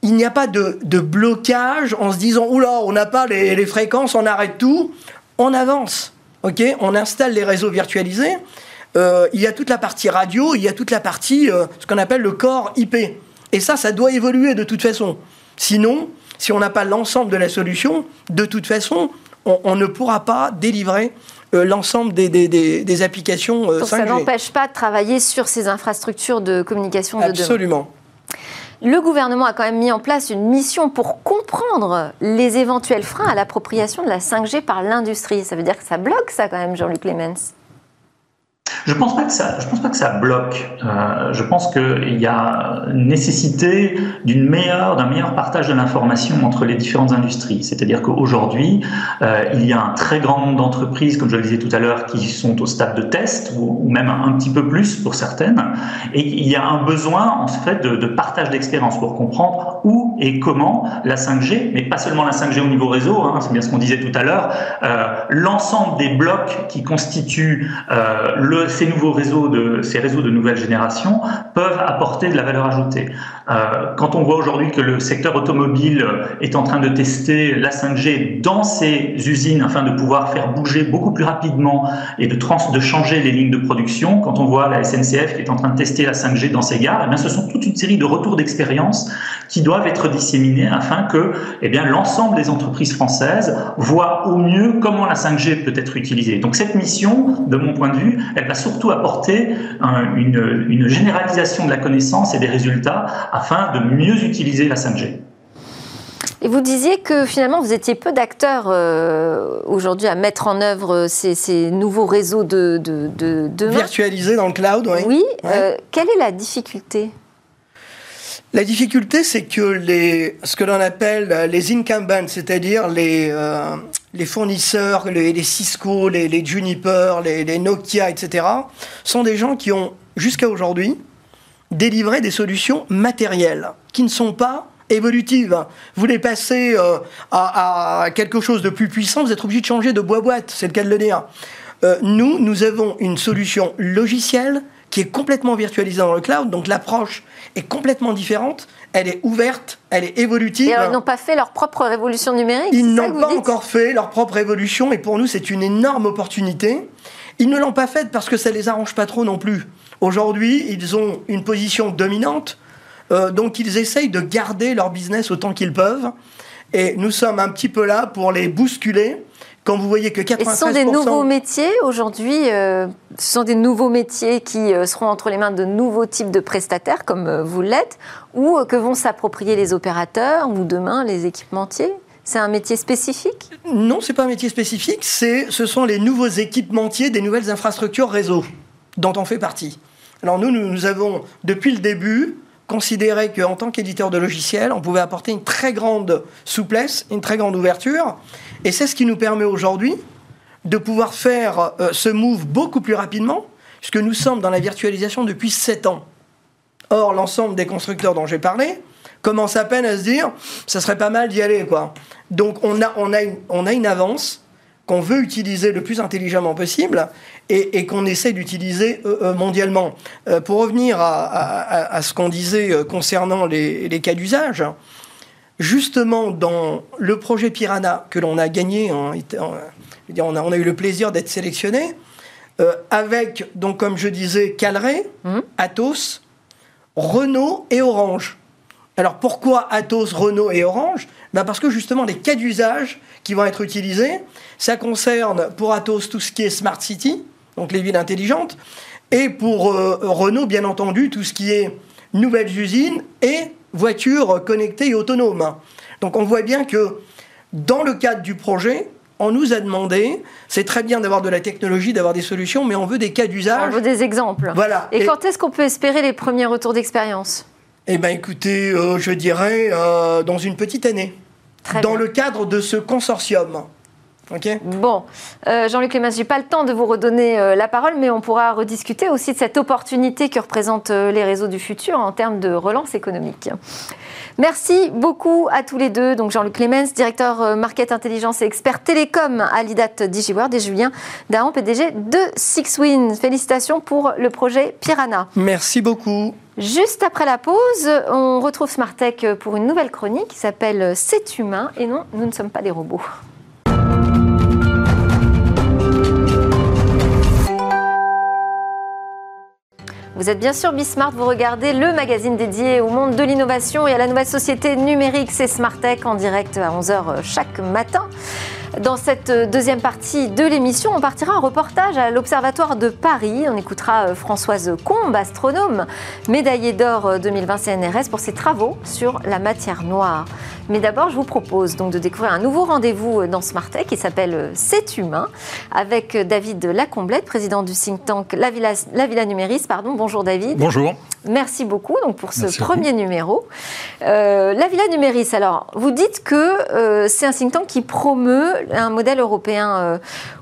Il n'y a pas de, de blocage en se disant « Oula, on n'a pas les, les fréquences, on arrête tout ». On avance, okay, on installe les réseaux virtualisés. Euh, il y a toute la partie radio, il y a toute la partie, euh, ce qu'on appelle le core I P. Et ça, ça doit évoluer de toute façon. Sinon, si on n'a pas l'ensemble de la solution, de toute façon, on, on ne pourra pas délivrer... Euh, l'ensemble des, des, des, des applications euh, cinq G. Donc ça n'empêche pas de travailler sur ces infrastructures de communication de demain. Absolument. Le gouvernement a quand même mis en place une mission pour comprendre les éventuels freins à l'appropriation de la cinq G par l'industrie. Ça veut dire que ça bloque ça quand même, Jean-Luc Lémens ? Je ne pense pas que ça, je pense pas que ça bloque. Euh, je pense qu'il y a nécessité d'une meilleure, d'un meilleur partage de l'information entre les différentes industries. C'est-à-dire qu'aujourd'hui, euh, il y a un très grand nombre d'entreprises, comme je le disais tout à l'heure, qui sont au stade de test, ou, ou même un petit peu plus pour certaines. Et il y a un besoin, en fait, de, de partage d'expérience pour comprendre où et comment la cinq G, mais pas seulement la cinq G au niveau réseau, hein, c'est bien ce qu'on disait tout à l'heure, euh, l'ensemble des blocs qui constituent euh, le Ces nouveaux réseaux de, ces réseaux de nouvelle génération peuvent apporter de la valeur ajoutée. Euh, quand on voit aujourd'hui que le secteur automobile est en train de tester la cinq G dans ses usines afin de pouvoir faire bouger beaucoup plus rapidement et de, trans, de changer les lignes de production, quand on voit la S N C F qui est en train de tester la cinq G dans ses gares, eh bien, ce sont toute une série de retours d'expérience qui doivent être disséminés afin que eh bien, l'ensemble des entreprises françaises voient au mieux comment la cinq G peut être utilisée. Donc cette mission, de mon point de vue, elle va surtout apporter un, une, une généralisation de la connaissance et des résultats afin de mieux utiliser la cinq G. Et vous disiez que finalement vous étiez peu d'acteurs euh, aujourd'hui à mettre en œuvre ces, ces nouveaux réseaux de, de, de demain. Virtualisés dans le cloud, oui. Oui, ouais. euh, quelle est la difficulté ? La difficulté, c'est que les, ce que l'on appelle les incumbents, c'est-à-dire les, euh, les fournisseurs, les, les Cisco, les, les Juniper, les, les Nokia, et cetera, sont des gens qui ont, jusqu'à aujourd'hui, délivré des solutions matérielles, qui ne sont pas évolutives. Vous les passez euh, à, à quelque chose de plus puissant, vous êtes obligé de changer de boîte-boîte, c'est le cas de le dire. Euh, nous, nous avons une solution logicielle, qui est complètement virtualisée dans le cloud, donc l'approche est complètement différente, elle est ouverte, elle est évolutive. Et alors, ils n'ont pas fait leur propre révolution numérique ? Ils n'ont pas encore fait leur propre évolution, et pour nous c'est une énorme opportunité. Ils ne l'ont pas faite parce que ça ne les arrange pas trop non plus. Aujourd'hui, ils ont une position dominante, euh, donc ils essayent de garder leur business autant qu'ils peuvent, et nous sommes un petit peu là pour les bousculer. Quand vous voyez que quatre-vingt-treize pour cent... Et ce sont des nouveaux métiers aujourd'hui, euh, ce sont des nouveaux métiers qui euh, seront entre les mains de nouveaux types de prestataires, comme euh, vous l'êtes, ou euh, que vont s'approprier les opérateurs, ou demain les équipementiers. C'est un métier spécifique ? Non, ce n'est pas un métier spécifique, c'est, ce sont les nouveaux équipementiers des nouvelles infrastructures réseau, dont on fait partie. Alors nous, nous, nous avons, depuis le début, considéré qu'en tant qu'éditeur de logiciels, on pouvait apporter une très grande souplesse, une très grande ouverture. Et c'est ce qui nous permet aujourd'hui de pouvoir faire euh, ce move beaucoup plus rapidement, puisque nous sommes dans la virtualisation depuis sept ans. Or, l'ensemble des constructeurs dont j'ai parlé commencent à peine à se dire « ça serait pas mal d'y aller ». Quoi. Donc, on a, on, a une, on a une avance qu'on veut utiliser le plus intelligemment possible et, et qu'on essaie d'utiliser euh, mondialement. Euh, pour revenir à, à, à ce qu'on disait concernant les, les cas d'usage, justement, dans le projet Piranha que l'on a gagné, en, en, je veux dire, on, a, on a eu le plaisir d'être sélectionné, euh, avec, donc, comme je disais, Kalray, mmh. Atos, Renault et Orange. Alors pourquoi Atos, Renault et Orange? Ben parce que justement les cas d'usage qui vont être utilisés, ça concerne pour Atos tout ce qui est Smart City, donc les villes intelligentes, et pour euh, Renault bien entendu tout ce qui est nouvelles usines et voitures connectées et autonomes. Donc on voit bien que dans le cadre du projet, on nous a demandé, c'est très bien d'avoir de la technologie, d'avoir des solutions, mais on veut des cas d'usage. On veut des exemples. Voilà. Et, et quand est-ce qu'on peut espérer les premiers retours d'expérience? Eh bien, écoutez, euh, je dirais euh, dans une petite année, très dans bien. Le cadre de ce consortium. Okay. Bon, euh, Jean-Luc Lémens, je n'ai pas le temps de vous redonner euh, la parole, mais on pourra rediscuter aussi de cette opportunité que représentent euh, les réseaux du futur en termes de relance économique. Merci beaucoup à tous les deux. Donc Jean-Luc Lémens, directeur euh, Market Intelligence et expert télécom à l'I D A T DigiWorld, et Julien Daon, P D G de Six Winds. Félicitations pour le projet Piranha. Merci beaucoup. Juste après la pause, on retrouve SmartTech pour une nouvelle chronique qui s'appelle « C'est humain » et non, nous ne sommes pas des robots. Vous êtes bien sûr Bismart, vous regardez le magazine dédié au monde de l'innovation et à la nouvelle société numérique, c'est SmartTech en direct à onze heures chaque matin. Dans cette deuxième partie de l'émission, on partira en reportage à l'Observatoire de Paris. On écoutera Françoise Combes, astronome, médaillée d'or deux mille vingt C N R S pour ses travaux sur la matière noire. Mais d'abord, je vous propose donc de découvrir un nouveau rendez-vous dans SmartTech qui s'appelle « C'est humain » avec David Lacomblette, président du think tank La Villa, La Villa Numéris. Pardon. Bonjour David. Bonjour. Merci beaucoup donc, pour ce Merci premier numéro. Euh, La Villa Numéris, alors, vous dites que euh, c'est un think tank qui promeut un modèle européen euh,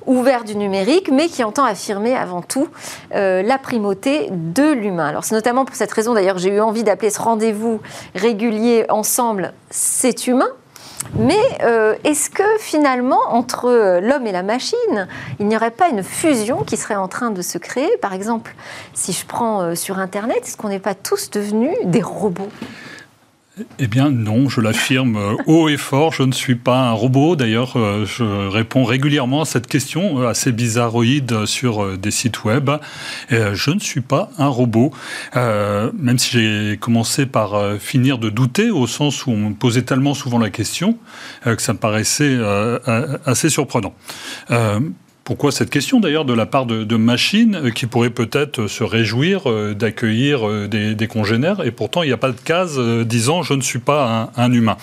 ouvert du numérique, mais qui entend affirmer avant tout euh, la primauté de l'humain. Alors c'est notamment pour cette raison, d'ailleurs, j'ai eu envie d'appeler ce rendez-vous régulier ensemble « C'est humain ». Mais euh, est-ce que finalement, entre l'homme et la machine, il n'y aurait pas une fusion qui serait en train de se créer? Par exemple, si je prends euh, sur Internet, est-ce qu'on n'est pas tous devenus des robots? Eh bien non, je l'affirme haut et fort, je ne suis pas un robot. D'ailleurs, je réponds régulièrement à cette question assez bizarroïde sur des sites web. Je ne suis pas un robot, euh, même si j'ai commencé par finir de douter, au sens où on me posait tellement souvent la question que ça me paraissait assez surprenant. Euh, Pourquoi cette question, d'ailleurs, de la part de, de machines qui pourraient peut-être se réjouir euh, d'accueillir euh, des, des congénères, et pourtant il n'y a pas de case euh, disant « je ne suis pas un, un humain ».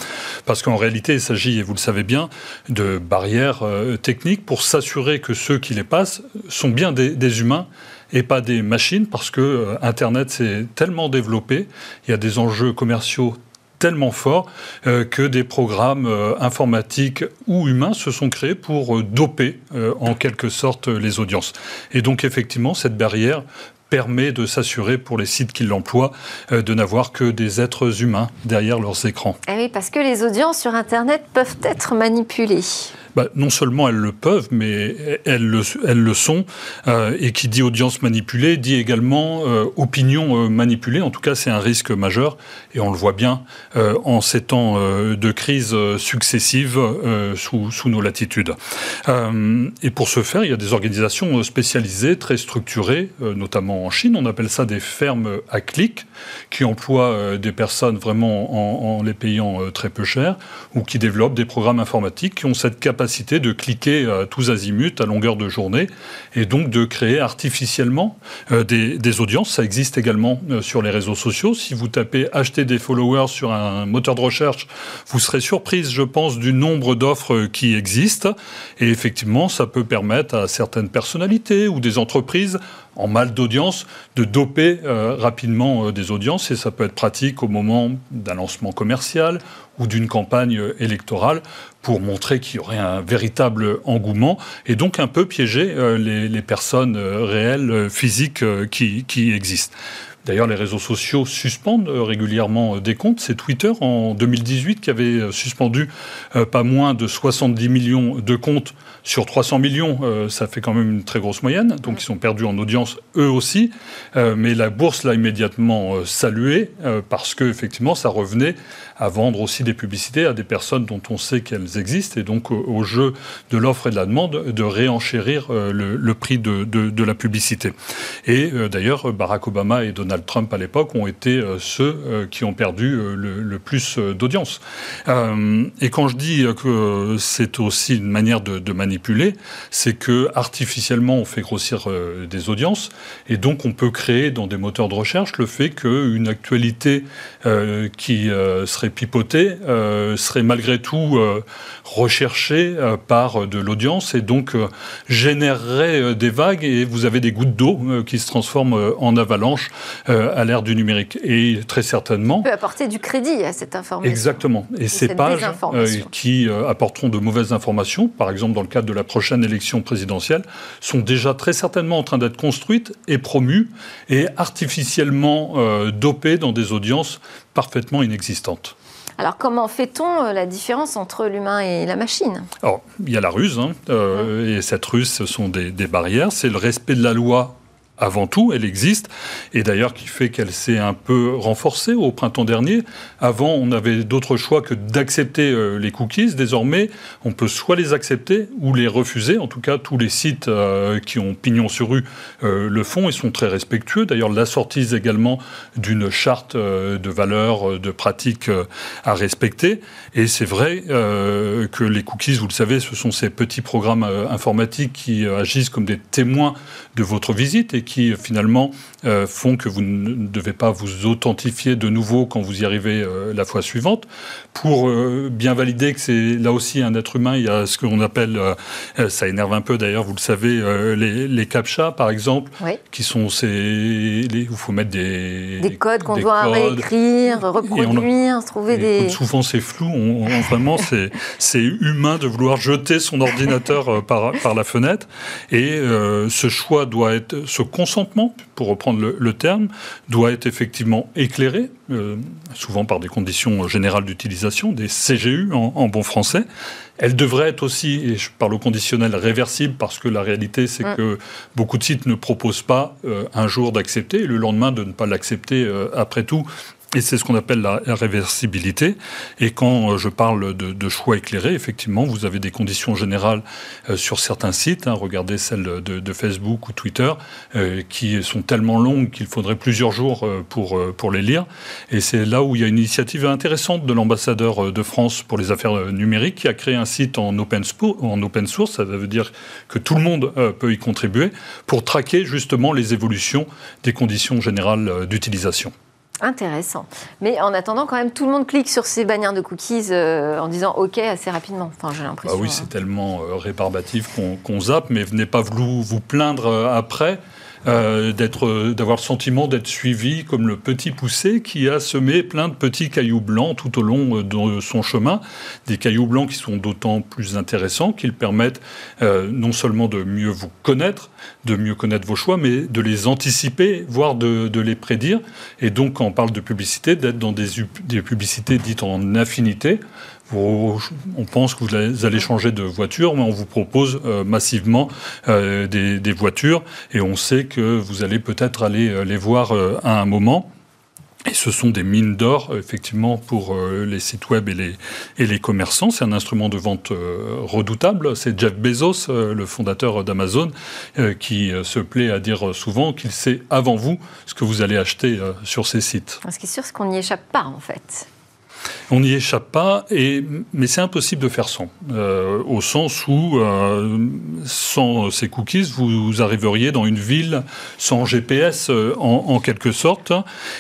Parce qu'en réalité, il s'agit, et vous le savez bien, de barrières euh, techniques pour s'assurer que ceux qui les passent sont bien des, des humains et pas des machines, parce que euh, Internet s'est tellement développé, il y a des enjeux commerciaux tellement fort euh, que des programmes euh, informatiques ou humains se sont créés pour euh, doper euh, en quelque sorte les audiences. Et donc effectivement, cette barrière permet de s'assurer pour les sites qui l'emploient euh, de n'avoir que des êtres humains derrière leurs écrans. Ah oui, parce que les audiences sur Internet peuvent être manipulées. Bah, non seulement elles le peuvent, mais elles le, elles le sont. Euh, et qui dit audience manipulée, dit également euh, opinion euh, manipulée. En tout cas, c'est un risque majeur. Et on le voit bien euh, en ces temps euh, de crise successives euh, sous, sous nos latitudes. Euh, et pour ce faire, il y a des organisations spécialisées, très structurées, euh, notamment en Chine. On appelle ça des fermes à clics, qui emploient euh, des personnes vraiment en, en les payant euh, très peu cher, ou qui développent des programmes informatiques qui ont cette capacité de cliquer euh, tous azimuts à longueur de journée et donc de créer artificiellement euh, des, des audiences. Ça existe également euh, sur les réseaux sociaux. Si vous tapez « acheter des followers » sur un moteur de recherche, vous serez surprise, je pense, du nombre d'offres qui existent. Et effectivement, ça peut permettre à certaines personnalités ou des entreprises en mal d'audience, de doper euh, rapidement euh, des audiences. Et ça peut être pratique au moment d'un lancement commercial ou d'une campagne euh, électorale pour montrer qu'il y aurait un véritable engouement et donc un peu piéger euh, les, les personnes euh, réelles, euh, physiques euh, qui, qui existent. D'ailleurs, les réseaux sociaux suspendent régulièrement des comptes. C'est Twitter, en deux mille dix-huit, qui avait suspendu pas moins de soixante-dix millions de comptes sur trois cents millions. Ça fait quand même une très grosse moyenne. Donc, ils sont perdus en audience, eux aussi. Mais la bourse l'a immédiatement salué parce que, effectivement, ça revenait à vendre aussi des publicités à des personnes dont on sait qu'elles existent. Et donc, au jeu de l'offre et de la demande, de réenchérir le, le prix de, de, de la publicité. Et d'ailleurs, Barack Obama et Donald Trump à l'époque ont été ceux qui ont perdu le, le plus d'audience. Euh, et quand je dis que c'est aussi une manière de, de manipuler, c'est que artificiellement on fait grossir des audiences et donc on peut créer dans des moteurs de recherche le fait qu'une actualité euh, qui euh, serait pipotée euh, serait malgré tout euh, recherchée euh, par de l'audience et donc euh, générerait des vagues et vous avez des gouttes d'eau euh, qui se transforment en avalanche Euh, à l'ère du numérique. Et très certainement... On peut apporter du crédit à cette information. Exactement. Et, et ces pages euh, qui euh, apporteront de mauvaises informations, par exemple dans le cadre de la prochaine élection présidentielle, sont déjà très certainement en train d'être construites et promues et artificiellement euh, dopées dans des audiences parfaitement inexistantes. Alors, comment fait-on la différence entre l'humain et la machine ? Alors, il y a la ruse, hein, euh, mmh. et cette ruse, ce sont des, des barrières. C'est le respect de la loi. Avant tout, elle existe, et d'ailleurs qui fait qu'elle s'est un peu renforcée au printemps dernier. Avant, on avait d'autres choix que d'accepter les cookies. Désormais, on peut soit les accepter ou les refuser. En tout cas, tous les sites qui ont pignon sur rue le font et sont très respectueux. D'ailleurs, l'assortissent également d'une charte de valeurs, de pratiques à respecter. Et c'est vrai que les cookies, vous le savez, ce sont ces petits programmes informatiques qui agissent comme des témoins de votre visite et qui finalement euh, font que vous ne devez pas vous authentifier de nouveau quand vous y arrivez euh, la fois suivante. Pour euh, bien valider que c'est là aussi un être humain, il y a ce qu'on appelle, euh, ça énerve un peu d'ailleurs, vous le savez, euh, les, les captchas par exemple, oui. qui sont ces... Les, il faut mettre des... Des codes qu'on des doit codes. réécrire, reproduire, a, trouver des... Codes, souvent c'est flou, on, on, vraiment c'est, c'est humain de vouloir jeter son ordinateur euh, par, par la fenêtre et euh, ce choix doit être... Ce consentement, pour reprendre le, le terme, doit être effectivement éclairé, euh, souvent par des conditions générales d'utilisation, des C G U en, en bon français. Elle devrait être aussi, et je parle au conditionnel, réversible, parce que la réalité, c'est mmh. que beaucoup de sites ne proposent pas euh, un jour d'accepter et le lendemain de ne pas l'accepter euh, après tout. Et c'est ce qu'on appelle la réversibilité. Et quand je parle de, de choix éclairé, effectivement, vous avez des conditions générales euh, sur certains sites, hein, regardez celles de, de Facebook ou Twitter, euh, qui sont tellement longues qu'il faudrait plusieurs jours euh, pour, euh, pour les lire. Et c'est là où il y a une initiative intéressante de l'ambassadeur de France pour les affaires numériques, qui a créé un site en open, spo- en open source, ça veut dire que tout le monde euh, peut y contribuer, pour traquer justement les évolutions des conditions générales euh, d'utilisation. Intéressant. Mais en attendant, quand même, tout le monde clique sur ces bannières de cookies euh, en disant OK assez rapidement. Enfin, j'ai l'impression. Bah oui, hein. C'est tellement euh, rébarbatif qu'on, qu'on zappe, mais venez pas vous, vous plaindre euh, après. Euh, d'être, euh, d'avoir le sentiment d'être suivi comme le petit poucet qui a semé plein de petits cailloux blancs tout au long euh, de son chemin. Des cailloux blancs qui sont d'autant plus intéressants qu'ils permettent euh, non seulement de mieux vous connaître, de mieux connaître vos choix, mais de les anticiper, voire de, de les prédire. Et donc, quand on parle de publicité, d'être dans des, des publicités dites en affinité. On pense que vous allez changer de voiture, mais on vous propose euh, massivement euh, des, des voitures et on sait que vous allez peut-être aller euh, les voir euh, à un moment. Et ce sont des mines d'or, effectivement, pour euh, les sites web et les, et les commerçants. C'est un instrument de vente euh, redoutable. C'est Jeff Bezos, euh, le fondateur d'Amazon, euh, qui euh, se plaît à dire euh, souvent qu'il sait avant vous ce que vous allez acheter euh, sur ces sites. Ce qui est sûr, c'est qu'on n'y échappe pas, en fait. On n'y échappe pas, et, mais c'est impossible de faire sans. Euh, au sens où, euh, sans ces cookies, vous arriveriez dans une ville sans G P S, euh, en, en quelque sorte.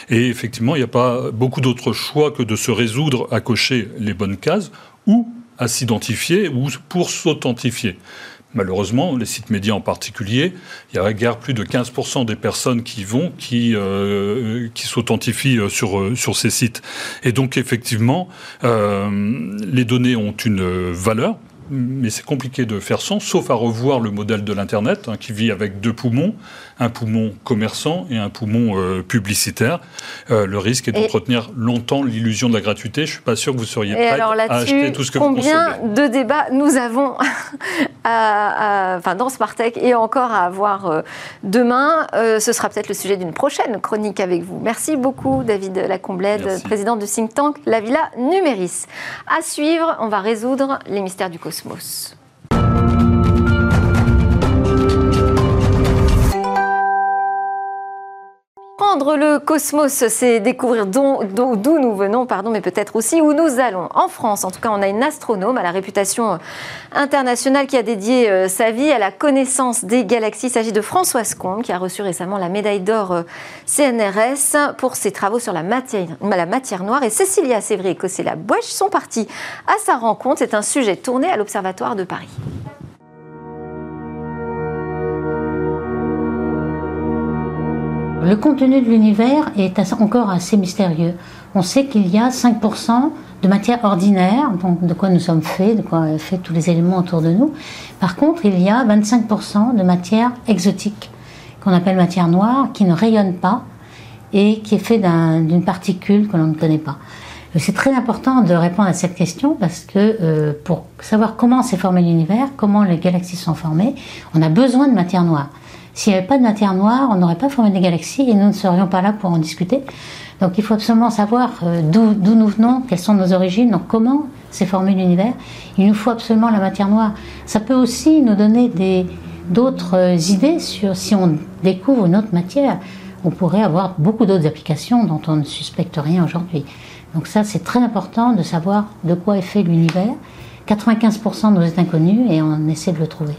Et effectivement, il n'y a pas beaucoup d'autres choix que de se résoudre à cocher les bonnes cases ou à s'identifier ou pour s'authentifier. Malheureusement, les sites médias en particulier, il y a guère plus de quinze pour cent des personnes qui vont, qui, euh, qui s'authentifient sur, sur ces sites. Et donc, effectivement, euh, les données ont une valeur. mais c'est compliqué de faire sans, sauf à revoir le modèle de l'Internet, hein, qui vit avec deux poumons, un poumon commerçant et un poumon euh, publicitaire. Euh, le risque est d'entretenir longtemps l'illusion de la gratuité. Je ne suis pas sûr que vous seriez prêts à acheter tout ce que vous consommez. Combien de débats nous avons à, à, enfin, dans SmartTech et encore à avoir euh, demain. Euh, ce sera peut-être le sujet d'une prochaine chronique avec vous. Merci beaucoup, David Lacomblette, président du think tank La Villa Numéris. À suivre, on va résoudre les mystères du cosmos. Prendre le cosmos, c'est découvrir d'où nous venons, pardon, mais peut-être aussi où nous allons. En France, en tout cas, on a une astronome à la réputation internationale qui a dédié euh, sa vie à la connaissance des galaxies. Il s'agit de Françoise Combes, qui a reçu récemment la médaille d'or euh, C N R S pour ses travaux sur la matière, la matière noire. Et Cécilia Sévry et Cossella Bouech sont partis à sa rencontre. C'est un sujet tourné à l'Observatoire de Paris. Le contenu de l'univers est encore assez mystérieux. On sait qu'il y a cinq pour cent de matière ordinaire, donc de quoi nous sommes faits, de quoi sont faits tous les éléments autour de nous. Par contre, il y a vingt-cinq pour cent de matière exotique, qu'on appelle matière noire, qui ne rayonne pas et qui est faite d'une un, particule que l'on ne connaît pas. C'est très important de répondre à cette question parce que euh, pour savoir comment s'est formé l'univers, comment les galaxies sont formées, on a besoin de matière noire. S'il n'y avait pas de matière noire, on n'aurait pas formé des galaxies et nous ne serions pas là pour en discuter. Donc il faut absolument savoir d'où nous venons, quelles sont nos origines, donc comment s'est formé l'univers. Il nous faut absolument la matière noire. Ça peut aussi nous donner d'autres idées sur si on découvre une autre matière. On pourrait avoir beaucoup d'autres applications dont on ne suspecte rien aujourd'hui. Donc ça, c'est très important de savoir de quoi est fait l'univers. quatre-vingt-quinze pour cent nous est inconnu et on essaie de le trouver.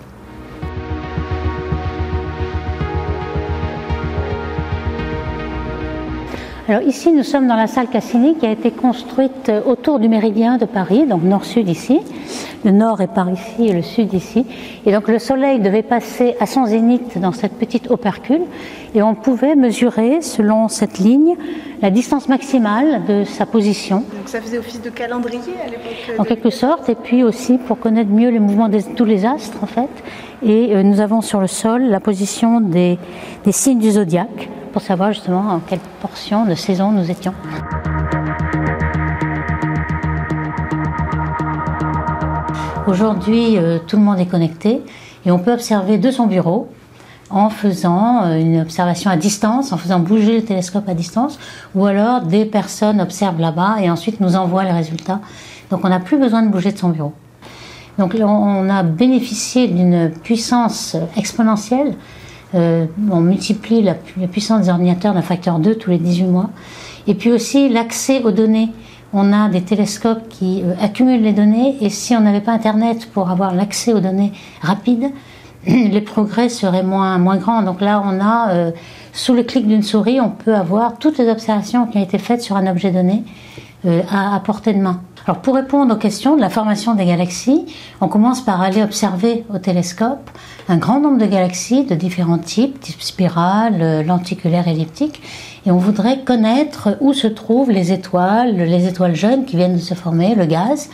Alors ici, nous sommes dans la salle Cassini qui a été construite autour du méridien de Paris, donc nord-sud ici. Le nord est par ici et le sud ici. Et donc le soleil devait passer à son zénith dans cette petite opercule et on pouvait mesurer, selon cette ligne, la distance maximale de sa position. Donc ça faisait office de calendrier à l'époque. En quelque sorte, et puis aussi pour connaître mieux les mouvements de tous les astres en fait. Et nous avons sur le sol la position des, des signes du zodiaque, pour savoir justement en quelle portion de saison nous étions. Aujourd'hui, euh, tout le monde est connecté et on peut observer de son bureau en faisant une observation à distance, en faisant bouger le télescope à distance, ou alors des personnes observent là-bas et ensuite nous envoient les résultats. Donc on n'a plus besoin de bouger de son bureau. Donc on a bénéficié d'une puissance exponentielle. Euh, on multiplie la, la puissance des ordinateurs d'un facteur deux tous les dix-huit mois. Et puis aussi l'accès aux données. On a des télescopes qui euh, accumulent les données et si on n'avait pas Internet pour avoir l'accès aux données rapides, les progrès seraient moins, moins grands. Donc là, on a, euh, sous le clic d'une souris, on peut avoir toutes les observations qui ont été faites sur un objet donné euh, à, à portée de main. Alors pour répondre aux questions de la formation des galaxies, on commence par aller observer au télescope un grand nombre de galaxies de différents types, type spirale, lenticulaire, elliptique, et on voudrait connaître où se trouvent les étoiles, les étoiles jeunes qui viennent de se former, le gaz.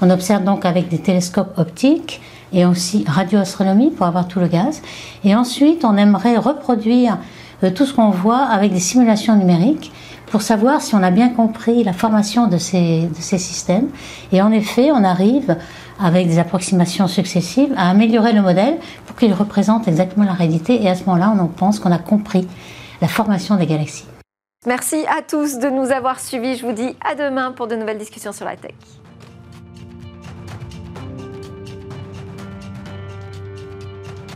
On observe donc avec des télescopes optiques et aussi radioastronomie pour avoir tout le gaz. Et ensuite, on aimerait reproduire tout ce qu'on voit avec des simulations numériques, pour savoir si on a bien compris la formation de ces, de ces systèmes. Et en effet, on arrive, avec des approximations successives, à améliorer le modèle pour qu'il représente exactement la réalité. Et à ce moment-là, on pense qu'on a compris la formation des galaxies. Merci à tous de nous avoir suivis. Je vous dis à demain pour de nouvelles discussions sur la tech.